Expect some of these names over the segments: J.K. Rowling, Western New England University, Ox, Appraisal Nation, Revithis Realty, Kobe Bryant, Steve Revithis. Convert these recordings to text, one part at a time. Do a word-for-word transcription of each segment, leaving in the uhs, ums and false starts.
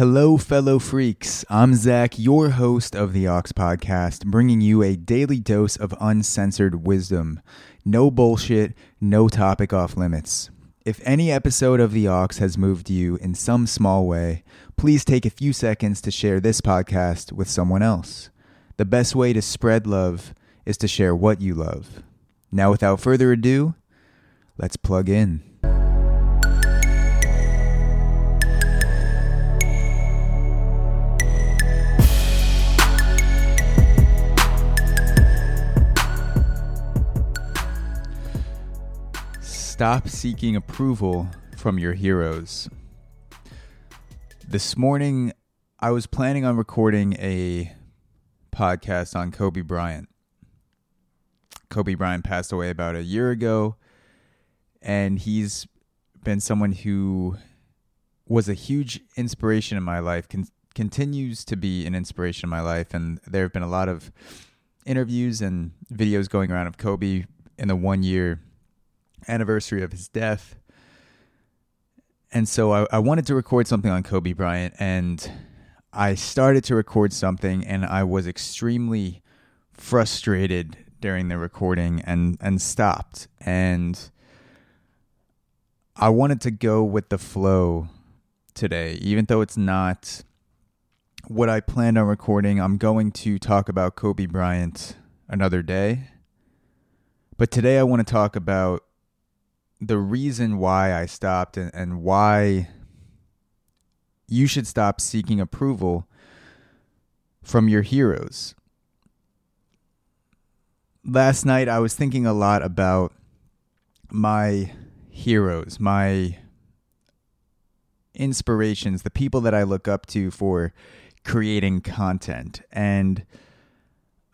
Hello, fellow freaks. I'm Zach, your host of the Ox podcast, bringing you a daily dose of uncensored wisdom. No bullshit, no topic off limits. If any episode of the Ox has moved you in some small way, please take a few seconds to share this podcast with someone else. The best way to spread love is to share what you love. Now, without further ado, let's plug in. Stop seeking approval from your heroes. This morning, I was planning on recording a podcast on Kobe Bryant. Kobe Bryant passed away about a year ago, and he's been someone who was a huge inspiration in my life, con- continues to be an inspiration in my life, and there have been a lot of interviews and videos going around of Kobe in the one-year anniversary of his death. And so I, I wanted to record something on Kobe Bryant, and I started to record something, and I was extremely frustrated during the recording and and stopped. And I wanted to go with the flow today, even though it's not what I planned on recording. I'm going to talk about Kobe Bryant another day, but today I want to talk about the reason why I stopped and, and why you should stop seeking approval from your heroes. Last night, I was thinking a lot about my heroes, my inspirations, the people that I look up to for creating content. And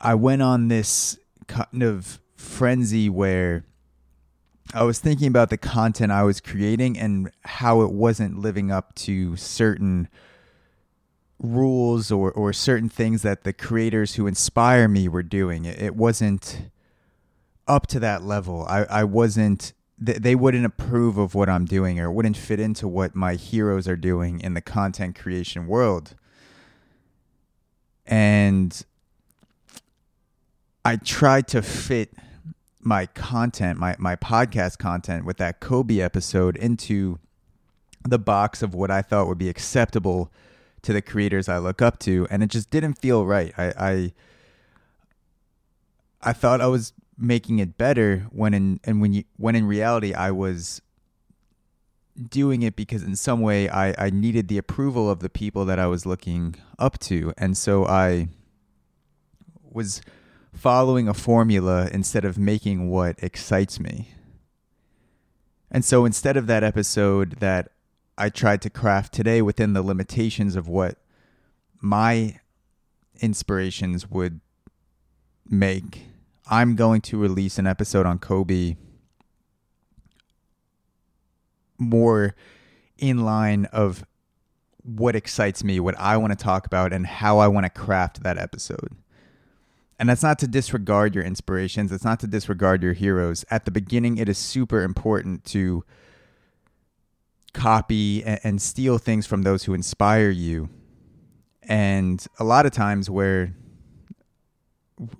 I went on this kind of frenzy where I was thinking about the content I was creating and how it wasn't living up to certain rules or, or certain things that the creators who inspire me were doing. It, it wasn't up to that level. I, I wasn't, th- they wouldn't approve of what I'm doing, or it wouldn't fit into what my heroes are doing in the content creation world. And I tried to fit my content, my, my podcast content with that Kobe episode into the box of what I thought would be acceptable to the creators I look up to. And it just didn't feel right. I, I, I thought I was making it better when in, and when you, when in reality, I was doing it because in some way I, I needed the approval of the people that I was looking up to. And so I was following a formula instead of making what excites me. And so instead of that episode that I tried to craft today within the limitations of what my inspirations would make, I'm going to release an episode on Kobe more in line of what excites me, what I want to talk about, and how I want to craft that episode. And that's not to disregard your inspirations. It's not to disregard your heroes. At the beginning, it is super important to copy and steal things from those who inspire you. And a lot of times we're,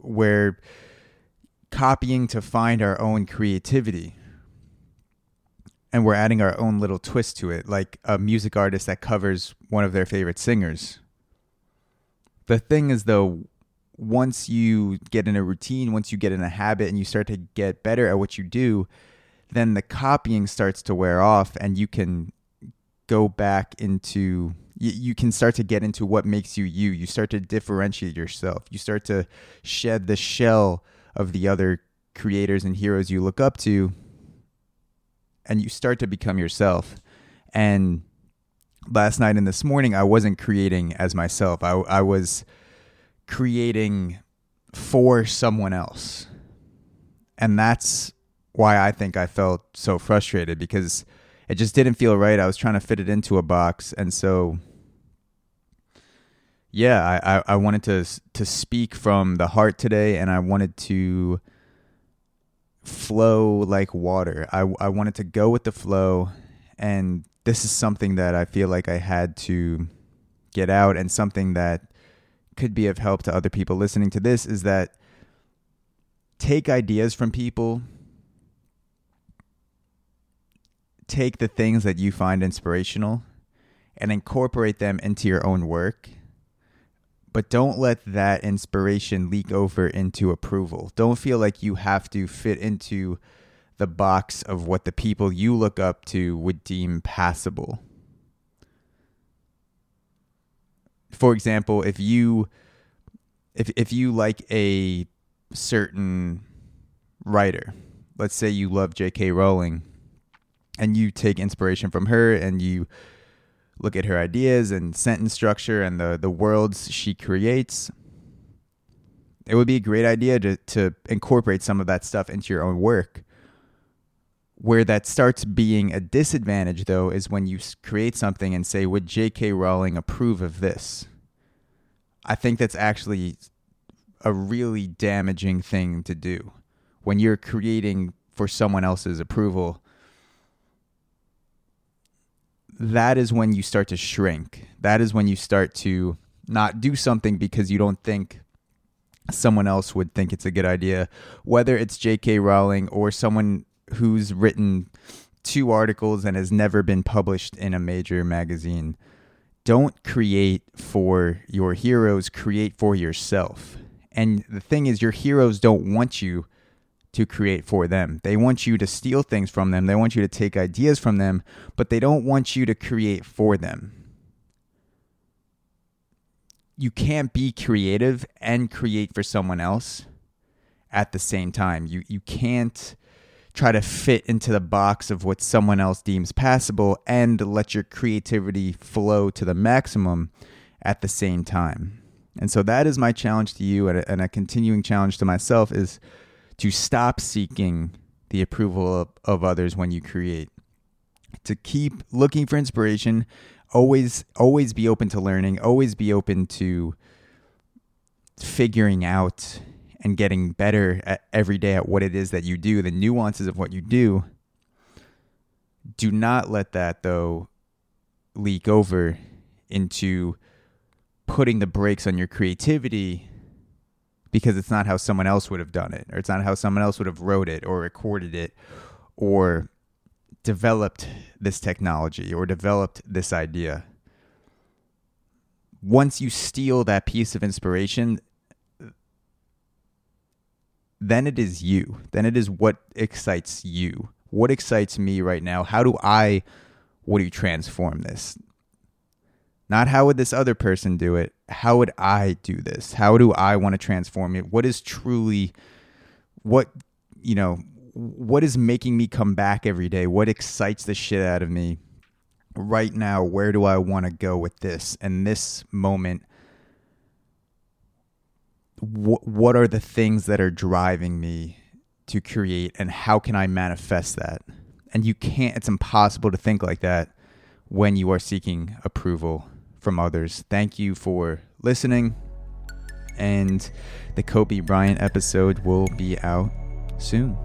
we're copying to find our own creativity. And we're adding our own little twist to it, like a music artist that covers one of their favorite singers. The thing is, though, once you get in a routine, once you get in a habit and you start to get better at what you do, then the copying starts to wear off, and you can go back into, you, you can start to get into what makes you you. You start to differentiate yourself. You start to shed the shell of the other creators and heroes you look up to, and you start to become yourself. And last night and this morning, I wasn't creating as myself. I, I was creating for someone else. And that's why I think I felt so frustrated, because it just didn't feel right. I was trying to fit it into a box. And so, yeah, I, I, I wanted to to speak from the heart today, and I wanted to flow like water. I, I wanted to go with the flow. And this is something that I feel like I had to get out, and something that could be of help to other people listening to this is that take ideas from people. Take the things that you find inspirational and incorporate them into your own work. But don't let that inspiration leak over into approval. Don't feel like you have to fit into the box of what the people you look up to would deem passable. For example, if you if if you like a certain writer, let's say you love J K. Rowling, and you take inspiration from her and you look at her ideas and sentence structure and the, the worlds she creates, it would be a great idea to, to incorporate some of that stuff into your own work. Where that starts being a disadvantage, though, is when you create something and say, would J K. Rowling approve of this? I think that's actually a really damaging thing to do. When you're creating for someone else's approval, that is when you start to shrink. That is when you start to not do something because you don't think someone else would think it's a good idea. Whether it's J K. Rowling or someone who's written two articles and has never been published in a major magazine, don't create for your heroes, create for yourself. And the thing is, your heroes don't want you to create for them. They want you to steal things from them. They want you to take ideas from them, but they don't want you to create for them. You can't be creative and create for someone else at the same time. You you can't try to fit into the box of what someone else deems passable and let your creativity flow to the maximum at the same time. And so that is my challenge to you, and a, and a continuing challenge to myself is to stop seeking the approval of, of others when you create. To keep looking for inspiration, always always be open to learning, always be open to figuring out and getting better at every day at what it is that you do, the nuances of what you do. Do not let that, though, leak over into putting the brakes on your creativity, because it's not how someone else would have done it, or it's not how someone else would have wrote it or recorded it or developed this technology or developed this idea. Once you steal that piece of inspiration, then it is you. Then it is what excites you. What excites me right now? How do I, what do you transform this? Not how would this other person do it? How would I do this? How do I want to transform it? What is truly, what, you know, what is making me come back every day? What excites the shit out of me right now? Where do I want to go with this? And this moment, wh- what are the things that are driving me to create, and how can I manifest that? And you can't, it's impossible to think like that when you are seeking approval from others. Thank you for listening. And the Kobe Bryant episode will be out soon.